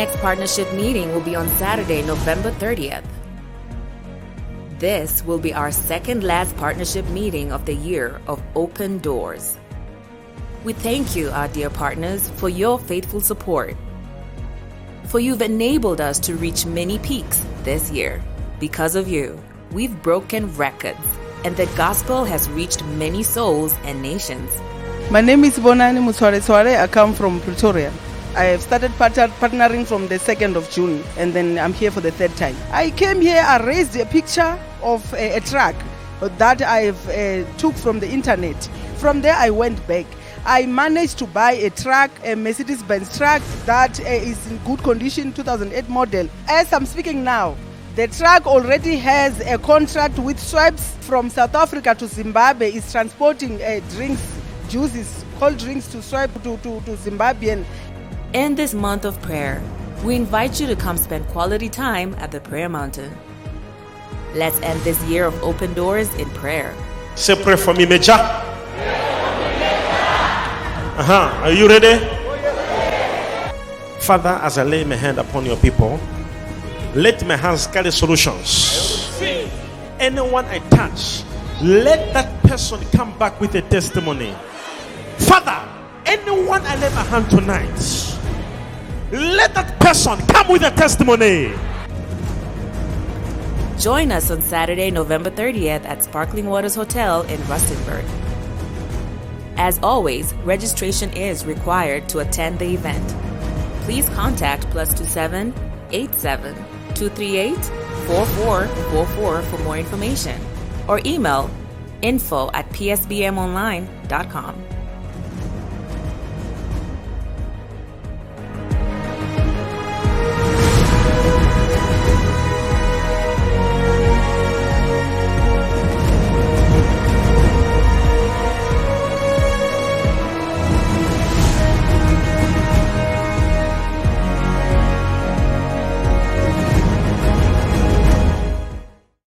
next partnership meeting will be on Saturday, November 30th. This will be our second last partnership meeting of the year of Open Doors. We thank you, our dear partners, for your faithful support. For you've enabled us to reach many peaks this year. Because of you, we've broken records, and the gospel has reached many souls and nations. My name is Bonani Musvosvare. I come from Pretoria. I have started partnering from the 2nd of June, and then I'm here for the third time. I came here, I raised a picture of a truck that I've took from the internet. From there, I went back. I managed to buy a truck, a Mercedes-Benz truck that is in good condition, 2008 model. As I'm speaking now, the truck already has a contract with Swabs from South Africa to Zimbabwe. It's transporting drinks, juices, cold drinks to Swabs to Zimbabwean. In this month of prayer, we invite you to come spend quality time at the prayer mountain. Let's end this year of Open Doors in prayer. Say pray for me, Mecha. Are you ready? Father, as I lay my hand upon your people, let my hands carry solutions. Anyone I touch, let that person come back with a testimony. Father, anyone I lay my hand tonight, let that person come with a testimony. Join us on Saturday, November 30th at Sparkling Waters Hotel in Rustenburg. As always, registration is required to attend the event. Please contact +27 87 238 4444 for more information, or email info@psbmonline.com.